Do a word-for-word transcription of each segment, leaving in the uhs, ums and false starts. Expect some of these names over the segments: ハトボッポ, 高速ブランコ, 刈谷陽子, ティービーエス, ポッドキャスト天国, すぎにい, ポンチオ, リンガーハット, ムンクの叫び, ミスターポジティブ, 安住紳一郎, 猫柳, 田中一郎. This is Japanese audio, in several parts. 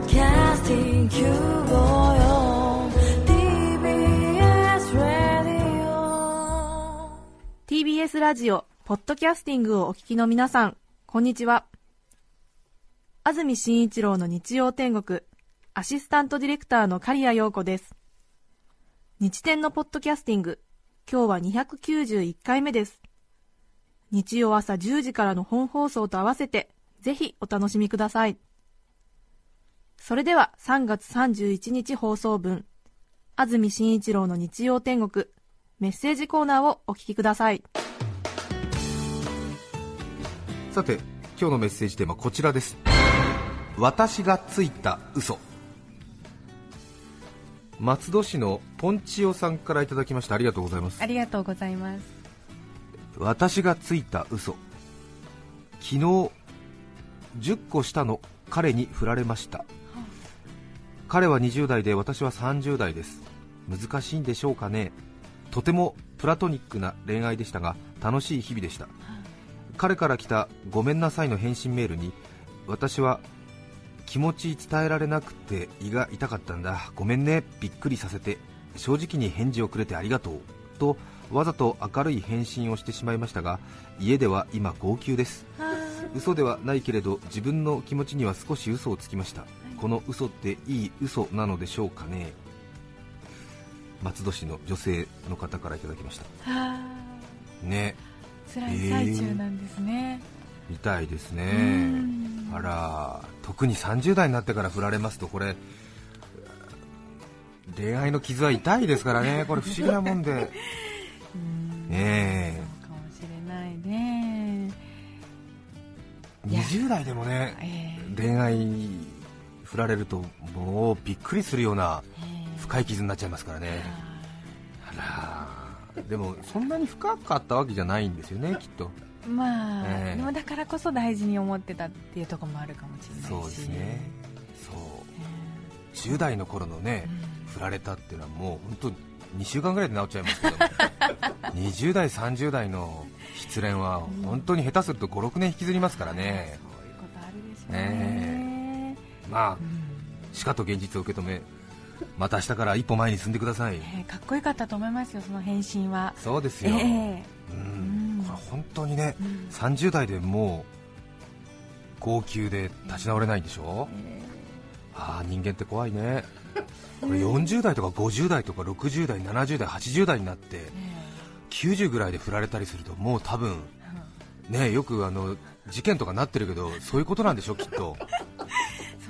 ティービーエス ラジオポッドキャスティングをお聞きの皆さん、こんにちは。安住紳一郎の日曜天国、アシスタントディレクターの刈谷陽子です。日天のポッドキャスティング、今日はにひゃくきゅうじゅういっかいめです。日曜朝じゅうじからの本放送と合わせて、ぜひお楽しみください。それではさんがつさんじゅういちにち放送分、安住紳一郎の日曜天国、メッセージコーナーをお聞きください。さて、今日のメッセージテーマはこちらです。私がついた嘘。松戸市のポンチオさんからいただきました。ありがとうございます。ありがとうございます。私がついた嘘。昨日じゅっこしたの彼に振られました。彼はにじゅうだいで、私はさんじゅうだいです。難しいんでしょうかね。とてもプラトニックな恋愛でしたが、楽しい日々でした。彼から来たごめんなさいの返信メールに、私は気持ち伝えられなくて胃が痛かったんだ、ごめんね、びっくりさせて、正直に返事をくれてありがとうとわざと明るい返信をしてしまいましたが、家では今号泣です。嘘ではないけれど、自分の気持ちには少し嘘をつきました。この嘘っていい嘘なのでしょうかね。松戸市の女性の方からいただきました。ね、辛い最中なんですね、えー、みたいですね。あら、特にさんじゅうだいになってから振られますと、これ恋愛の傷は痛いですからね。これ不思議なもんでうん、ね、そうかもしれないね。にじゅうだいでもね、えー、恋愛に振られるともうびっくりするような深い傷になっちゃいますからね。あら、でもそんなに深かったわけじゃないんですよね、きっと。まあ、えー、だからこそ大事に思ってたっていうところもあるかもしれないし。そうですね。そう、えー、じゅうだいの頃のね、うん、振られたっていうのはもう本当にしゅうかんぐらいで治っちゃいますけどにじゅう代さんじゅう代の失恋は本当に下手するとごろくねん引きずりますからね、うん、そういうことあるでしょうね、えー、まあ、うん、しかと現実を受け止め、また明日から一歩前に進んでください、えー、かっこよかったと思いますよ、その返信は。そうですよ、えーうんうん、これ本当にね、うん、さんじゅうだいでもう号泣で立ち直れないんでしょ、えー、あー、人間って怖いね。これよんじゅうだいとかごじゅうだいとかろくじゅうだいななじゅうだいはちじゅうだいになって、えー、きゅうじゅうぐらいで振られたりすると、もう多分、うん、ね、よくあの事件とかなってるけど、そういうことなんでしょきっと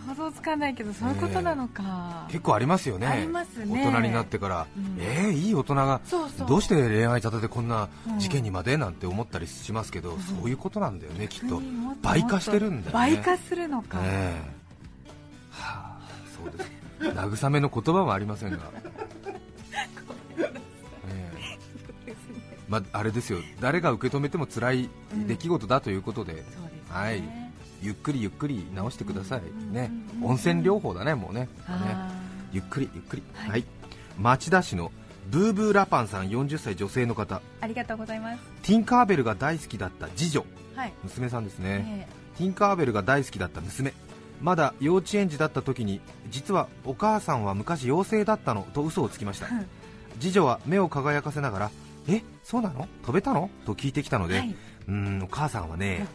想像つかないけど、そういうことなのか、えー、結構ありますよ ね, ありますね。大人になってから、うん、えー、いい大人がそうそうどうして恋愛沙汰でこんな事件にまでなんて思ったりしますけど、うん、そういうことなんだよね、うん、きっと倍化してるんだよね。倍化するのか、えー、はあ、そうです慰めの言葉もありませんがごめんなさい、えーまあ、あれですよ、誰が受け止めても辛い出来事だということで、うん、そうですね、はい、ゆっくりゆっくり直してくださいね。温泉療法だね、もうね。ゆっくりゆっくり、はい、はい、町田市のブーブーラパンさん、よんじゅっさい女性の方、ありがとうございます。ティンカーベルが大好きだった次女、はい、娘さんですね、えー、ティンカーベルが大好きだった娘、まだ幼稚園児だった時に、実はお母さんは昔妖精だったのと嘘をつきました、うん、次女は目を輝かせながら、え、そうなの、飛べたのと聞いてきたので、はい、うーん、お母さんはね、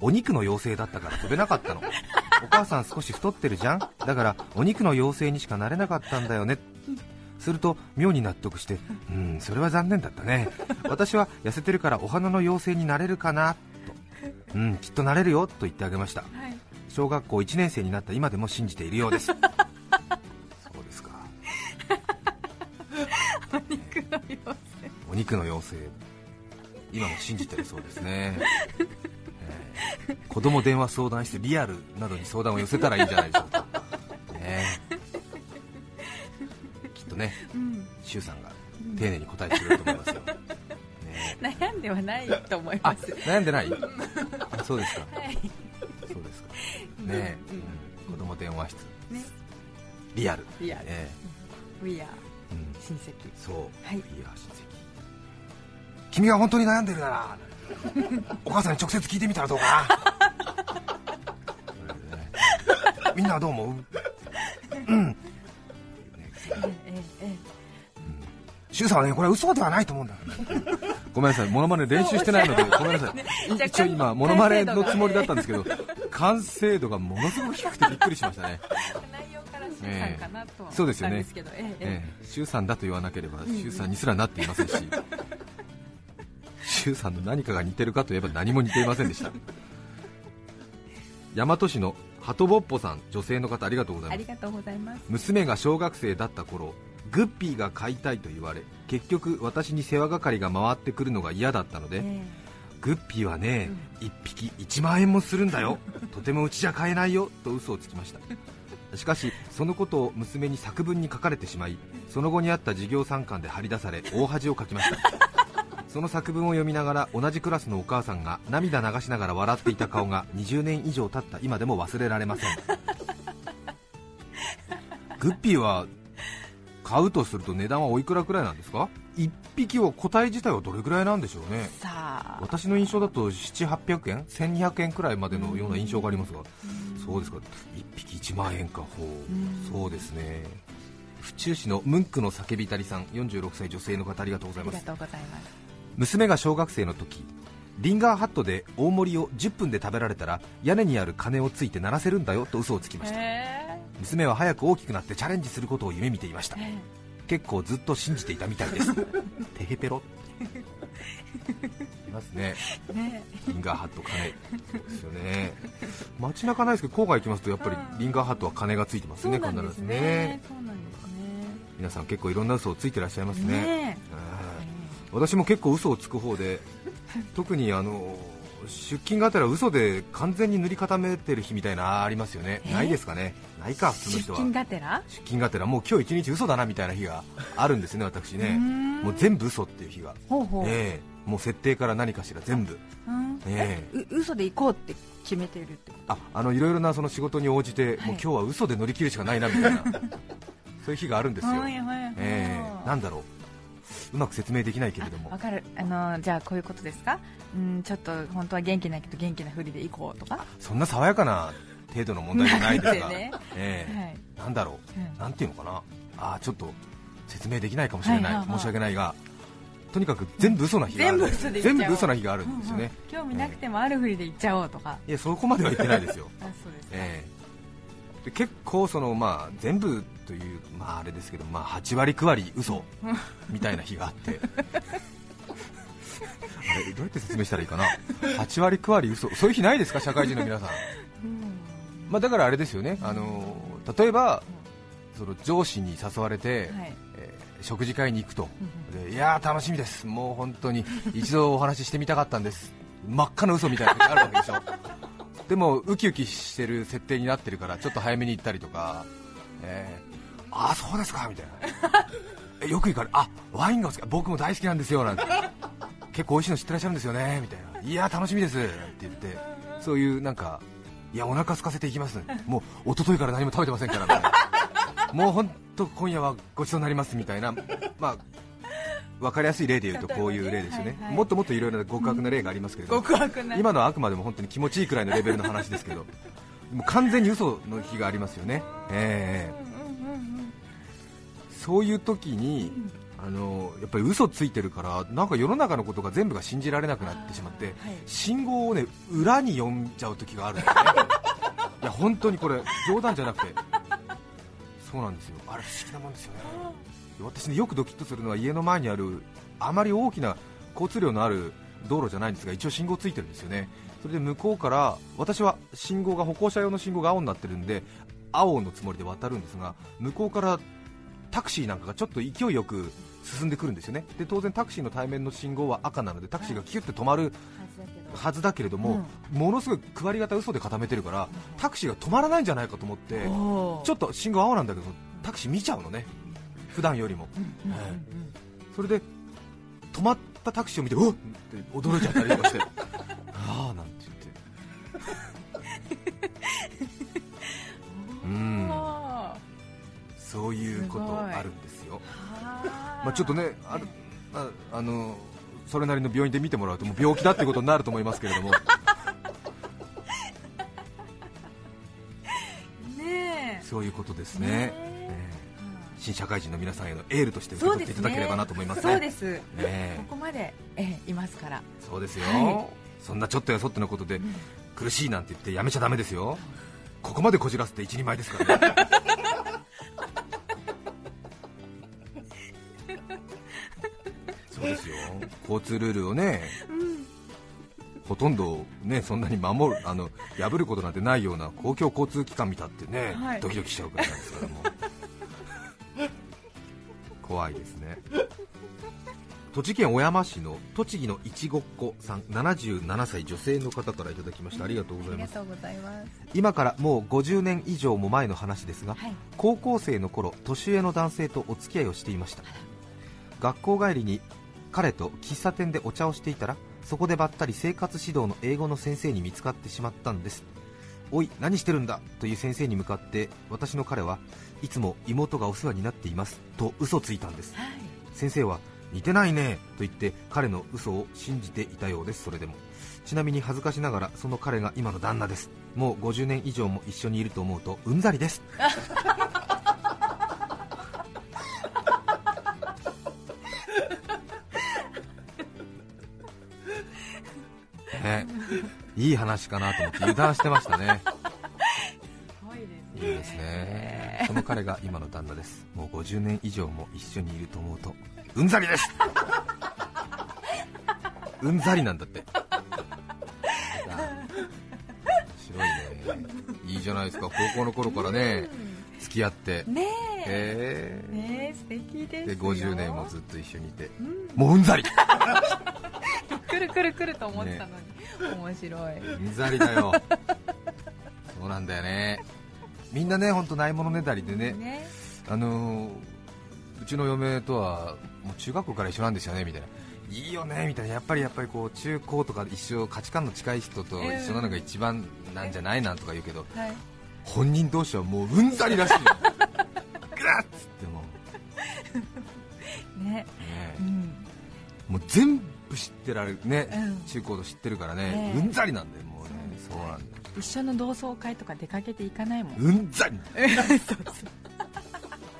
うん、お肉の妖精だったから飛べなかったのお母さん少し太ってるじゃん、だからお肉の妖精にしかなれなかったんだよね。すると妙に納得して、うん、それは残念だったね、私は痩せてるからお花の妖精になれるかなと、うん、きっとなれるよと言ってあげました、はい、小学校いちねん生になった今でも信じているようですそうですかお肉の妖精、お肉の妖精今も信じてるそうですね子供電話相談室リアルなどに相談を寄せたらいいんじゃないでしょうかね、きっとね、周、うん、さんが丁寧に答えてくれると思いますよ、ね、悩んではないと思います。あ、悩んでない、あ、そうですか、はい、そうですか、ね、うん、子供電話室、ね、リアル、リアル、ね、うん、ウィアー、うん、親戚、そう、はい、ウィアー親戚、君が本当に悩んでるならお母さんに直接聞いてみたらどうかなみんなはどう思ううん周さんはねこれは嘘ではないと思うんだごめんなさいモノマネ練習してないのでごめんなさい一応今モノマネのつもりだったんですけど完成度がものすごく低くてびっくりしましたね内容から周さんかなとは思ったんですけど周さんだと言わなければ周さんにすらなっていませんし周さんの何かが似てるかといえば何も似ていませんでした大和市のハトボッポさん女性の方ありがとうございますありがとうございます娘が小学生だった頃グッピーが飼いたいと言われ結局私に世話係が回ってくるのが嫌だったので、えー、グッピーはね、うん、いっぴきいちまんえんもするんだよとてもうちじゃ買えないよと嘘をつきましたしかしそのことを娘に作文に書かれてしまいその後にあった授業参観で張り出され大恥をかきましたその作文を読みながら同じクラスのお母さんが涙流しながら笑っていた顔がにじゅうねん以上経った今でも忘れられませんグッピーは買うとすると値段はおいくらくらいなんですかいっぴきを個体自体はどれくらいなんでしょうねさあ私の印象だとななひゃくはっぴゃくえんせんにひゃくえんくらいまでのような印象がありますが、うん、そうですかいっぴきいちまんえんかほう、うん、そうですね府中市のムンクの叫びたりさんよんじゅうろくさい女性の方ありがとうございますありがとうございます娘が小学生の時リンガーハットで大盛りをじゅっぷんで食べられたら屋根にある鐘をついて鳴らせるんだよと嘘をつきました、えー娘は早く大きくなってチャレンジすることを夢見ていました、ええ、結構ずっと信じていたみたいですテヘペロいますねリンガーハット鐘ですよね街中ないですけど郊外行きますとやっぱりリンガーハットは鐘がついてますね必ずね皆さん結構いろんな嘘をついてらっしゃいます ね, ね私も結構嘘をつく方で特にあの出勤があったら嘘で完全に塗り固めてる日みたいなありますよねないですかねないか普通の人は出勤がてら出勤がてらもう今日一日嘘だなみたいな日があるんですね私ねもう全部嘘っていう日がほうほう、えー、もう設定から何かしら全部、うんえー、う嘘で行こうって決めているってああのいろいろなその仕事に応じて、はい、もう今日は嘘で乗り切るしかないなみたいなそういう日があるんですよえー、なんだろううまく説明できないけれども分かるあのじゃあこういうことですかうんちょっと本当は元気ないけど元気なふりでいこうとかそんな爽やかな程度の問題じゃないですがねえーはい、なんだろう、うん、なんていうのかなあちょっと説明できないかもしれない、はいはいはい、申し訳ないがとにかく全部嘘な日がある、うん、全部嘘で全部嘘な日があるんですよね、うんうん、興味なくてもあるふりで言っちゃおうとか、えー、いやそこまでは言ってないですよあそうですか、えー、で結構その、まあ、全部という、まあ、あれですけど、まあ、はちわりきゅうわり嘘みたいな日があってあれどうやって説明したらいいかなはち割きゅう割嘘そういう日ないですか社会人の皆さん、うんまあ、だからあれですよねあの例えばその上司に誘われて、はいえー、食事会に行くとでいやー楽しみですもう本当に一度お話ししてみたかったんです真っ赤な嘘みたいな時あるわけでしょでもウキウキしてる設定になってるからちょっと早めに行ったりとかえー、ああそうですかみたいなえよく行かれあワインがお好き僕も大好きなんですよなんて結構おいしいの知ってらっしゃるんですよねみたいないや楽しみですって言ってそういうなんかいやお腹空かせていきますもう一昨日から何も食べてませんからみたいなもう本当今夜はごちそうになりますみたいなまあ分かりやすい例で言うとこういう例ですよね、はいはい、もっともっといろいろな極悪な例がありますけれども、うん、今のはあくまでも本当に気持ちいいくらいのレベルの話ですけどもう完全に嘘の日がありますよね、えーうんうんうん、そういう時にあのやっぱり嘘ついてるからなんか世の中のことが全部が信じられなくなってしまって、はい、信号を、ね、裏に読んじゃう時があるんですねいや本当にこれ冗談じゃなくてそうなんですよあれ不思議なもんですよね私ねよくドキッとするのは家の前にあるあまり大きな交通量のある道路じゃないんですが一応信号ついてるんですよねそれで向こうから私は信号が歩行者用の信号が青になってるんで青のつもりで渡るんですが向こうからタクシーなんかがちょっと勢いよく進んでくるんですよねで当然タクシーの対面の信号は赤なのでタクシーがキュッて止まるはずだけれども、うん、ものすごい配り方嘘で固めてるからタクシーが止まらないんじゃないかと思ってちょっと信号青なんだけどタクシー見ちゃうのね普段よりも、うんうんうんうん、それで止まったタクシーを見てうわっって驚いちゃったりとかしてあーなんて言ってうんそういうことあるんですよまあちょっとねあるああのそれなりの病院で見てもらうともう病気だってことになると思いますけれどもそういうことですね、えー、新社会人の皆さんへのエールとして受け取っていただければなと思いますね。そうですね、そうです、えー、ここまで、えー、いますから。そうですよ、はい、そんなちょっとやそっとのことで、うん、苦しいなんて言ってやめちゃダメですよ。ここまでこじらせて一人前ですからねそうですよ、交通ルールをね、うん、ほとんど、ね、そんなに守るあの破ることなんてないような公共交通機関見たってね、はい、ドキドキしちゃうからなんですからもう怖いですね。栃木県小山市の栃木のいちごっこさん、ななじゅうななさい女性の方からいただきました。ありがとうございます。今からもうごじゅうねん以上も前の話ですが、はい、高校生の頃年上の男性とお付き合いをしていました。学校帰りに彼と喫茶店でお茶をしていたら、そこでばったり生活指導の英語の先生に見つかってしまったんです。おい何してるんだという先生に向かって私の彼はいつも妹がお世話になっていますと嘘ついたんです、はい、先生は似てないねと言って彼の嘘を信じていたようです。それでもちなみに恥ずかしながらその彼が今の旦那です。もうごじゅうねん以上も一緒にいると思うとうんざりですね、いい話かなと思って油断してましたね。いいですね。その彼が今の旦那です。もうごじゅうねん以上も一緒にいると思うとうんざりですうんざりなんだって。面白いね。いいじゃないですか。高校の頃からね付き合ってねえ、えー、ねえ素敵ですよ。でごじゅうねんもずっと一緒にいて、うん、もううんざりくるくるくると思ってたのに、ね、面白い。うんざりだよそうなんだよね。みんなね本当ないものねだりでね、ねあのー、うちの嫁とはもう中学校から一緒なんですよねみたいな、いいよねみたいな、やっぱりやっぱりこう中高とか一緒、価値観の近い人と一緒なのが一番なんじゃないなんとか言うけど、えーはい、本人同士はもううんざりらしいよグラッつってもうねね、うん、もう全部知ってられるね、うん、中高と知ってるからね、えー、うんざりなんだよもうね。そうなんだ。一緒の同窓会とか出かけていかないもん。うんざりそうそう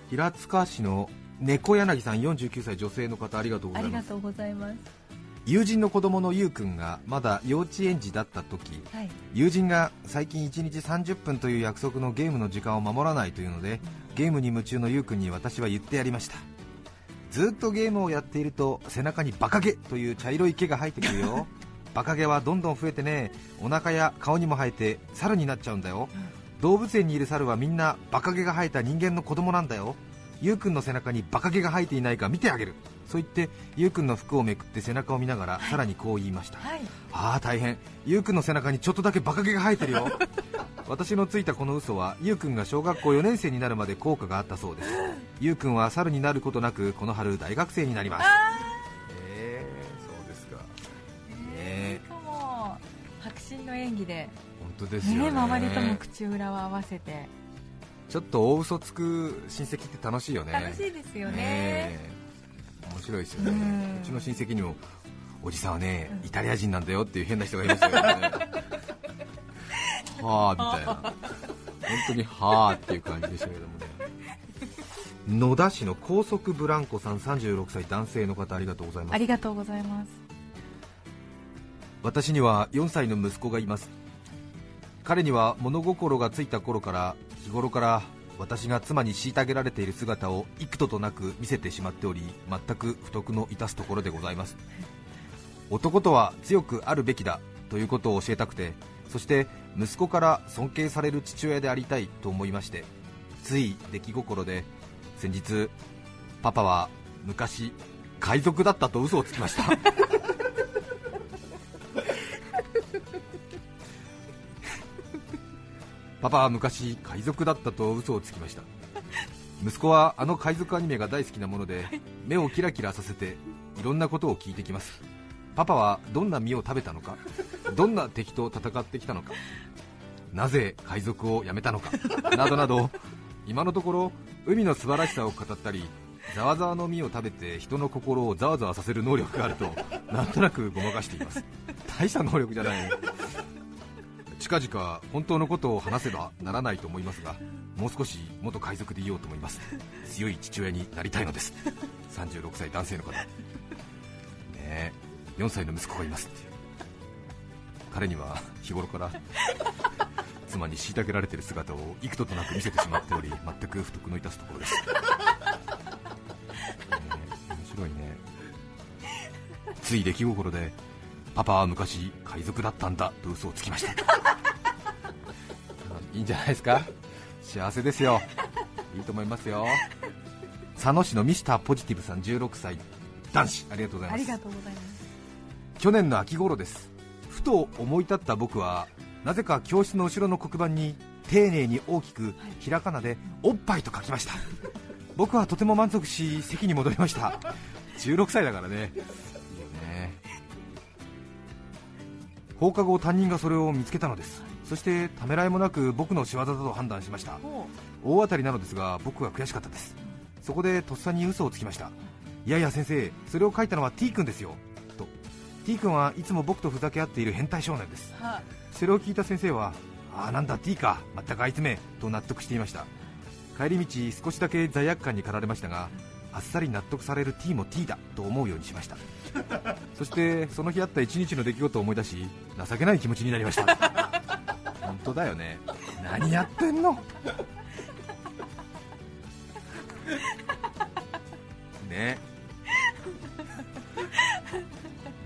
平塚市の猫柳さんよんじゅうきゅうさい女性の方、ありがとうございます。ありがとうございます。友人の子供のゆうくんがまだ幼稚園児だった時、はい、友人が最近いちにちさんじゅっぷんという約束のゲームの時間を守らないというので、うん、ゲームに夢中のゆうくんに私は言ってやりました。ずっとゲームをやっていると背中にバカ毛という茶色い毛が生えてくるよバカ毛はどんどん増えてね、お腹や顔にも生えて猿になっちゃうんだよ、うん、動物園にいる猿はみんなバカ毛が生えた人間の子供なんだよ。ゆうくんの背中にバカ毛が生えていないか見てあげる。そう言ってゆうくんの服をめくって背中を見ながらさらにこう言いました、はいはい、ああ大変、ゆうくんの背中にちょっとだけバカ毛が生えてるよ私のついたこの嘘はゆうくんが小学校よねん生になるまで効果があったそうです。ゆうくんは猿になることなくこの春大学生になります。えー、そうですか。えー、ね、しかも迫真の演技で本当ですよね。ね、周りとも口裏を合わせてちょっと大嘘つく親戚って楽しいよね。楽しいですよね。ね、面白いですよね。うちの親戚にもおじさんはね、うん、イタリア人なんだよっていう変な人がいましたけどねはぁみたいな本当にはぁっていう感じでしたけどもね野田市の高速ブランコさんさんじゅうろくさい男性の方、ありがとうございます。ありがとうございます。私にはよんさいの息子がいます。彼には物心がついた頃から日頃から私が妻に虐げられている姿を幾度となく見せてしまっており、全く不徳の致すところでございます。男とは強くあるべきだということを教えたくて、そして息子から尊敬される父親でありたいと思いまして、つい出来心で先日パパは昔海賊だったと嘘をつきましたパパは昔海賊だったと嘘をつきました。息子はあの海賊アニメが大好きなもので目をキラキラさせていろんなことを聞いてきます。パパはどんな実を食べたのか、どんな敵と戦ってきたのか、なぜ海賊をやめたのかなどなど、今のところ海の素晴らしさを語ったり、ざわざわの実を食べて人の心をざわざわさせる能力があるとなんとなくごまかしています。大した能力じゃない。近々本当のことを話せばならないと思いますが、もう少し元海賊でいようと思います。強い父親になりたいのです。さんじゅうろくさい男性の方、ねえ、よんさいの息子がいますっていう。彼には日頃から妻に虐げられている姿を幾度となく見せてしまっており、全く不徳の致すところです。面白いね。つい出来心でパパは昔海賊だったんだと嘘をつきました。いいんじゃないですか。幸せですよ。いいと思いますよ。佐野市のミスターポジティブさん、じゅうろくさい男子、ありがとうございます。ありがとうございます。去年の秋頃です。ふと思い立った僕はなぜか教室の後ろの黒板に丁寧に大きくひらがなでおっぱいと書きました。僕はとても満足し席に戻りました。じゅうろくさいだからね。いいよね。放課後担任がそれを見つけたのです。そしてためらいもなく僕の仕業だと判断しました。大当たりなのですが僕は悔しかったです。そこでとっさに嘘をつきました。いやいや先生、それを書いたのは T 君ですよと。 T 君はいつも僕とふざけ合っている変態少年です。それを聞いた先生は、ああなんだ T か、全くあいつめと納得していました。帰り道少しだけ罪悪感に駆られましたが、あっさり納得される T も T だと思うようにしました。そしてその日あった一日の出来事を思い出し、情けない気持ちになりました。本当だよね。何やってんのね。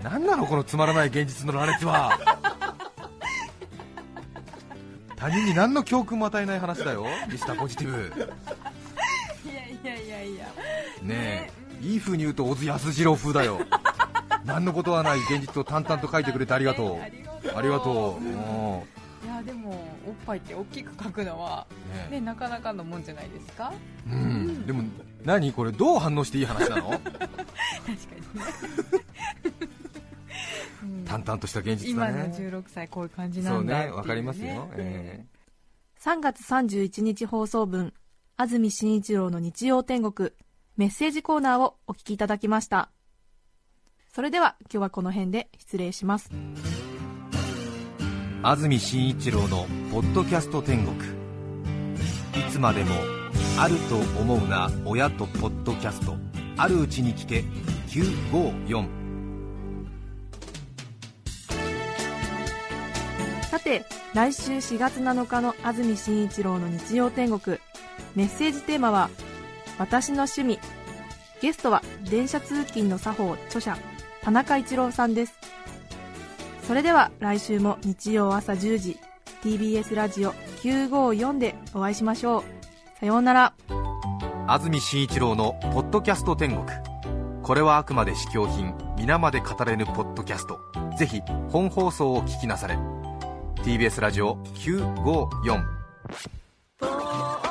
何なのこのつまらない現実の羅列は。他人に何の教訓も与えない話だよ、ミスターポジティブ。いやいやいやいやねえ、いい風に言うと小津安二郎風だよ。何のことはない現実を淡々と書いてくれてありがとう、ありがとう。もういやでもおっぱいって大きく書くのは、ねね、なかなかのもんじゃないですか。うん、うん、でも何これどう反応していい話なの。確かにね。淡々とした現実だね。今のじゅうろくさいこういう感じなんだっていうね。そうね、わかりますよ、えー、さんがつさんじゅういちにち放送分、安住紳一郎の日曜天国、メッセージコーナーをお聞きいただきました。それでは今日はこの辺で失礼します。安住紳一郎のポッドキャスト天国、いつまでもあると思うな親とポッドキャスト、あるうちに聞けきゅうごよん。さて来週しがつなのかの安住紳一郎の日曜天国、メッセージテーマは私の趣味。ゲストは電車通勤の作法著者田中一郎さんです。それでは来週も日曜朝じゅうじ ティービーエス ラジオきゅうごよんでお会いしましょう。さようなら。安住紳一郎のポッドキャスト天国、これはあくまで試供品、皆まで語れぬポッドキャスト。ぜひ本放送を聞きなされ。ティービーエス ラジオきゅうごよん。